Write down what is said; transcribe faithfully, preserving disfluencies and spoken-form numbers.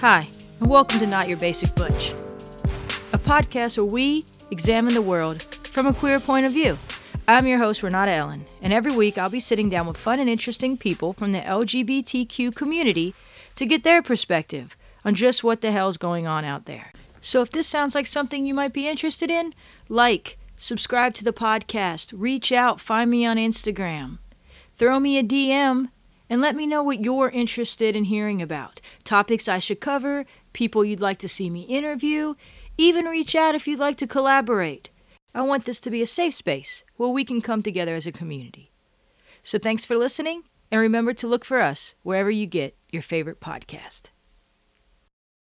Hi, and welcome to Not Your Basic Butch, a podcast where we examine the world from a queer point of view. I'm your host, Renata Allen, and every week I'll be sitting down with fun and interesting people from the L G B T Q community to get their perspective on just what the hell's going on out there. So if this sounds like something you might be interested in, like, subscribe to the podcast, reach out, find me on Instagram, throw me a D M, and let me know what you're interested in hearing about, topics I should cover, people you'd like to see me interview, even reach out if you'd like to collaborate. I want this to be a safe space where we can come together as a community. So thanks for listening, and remember to look for us wherever you get your favorite podcast.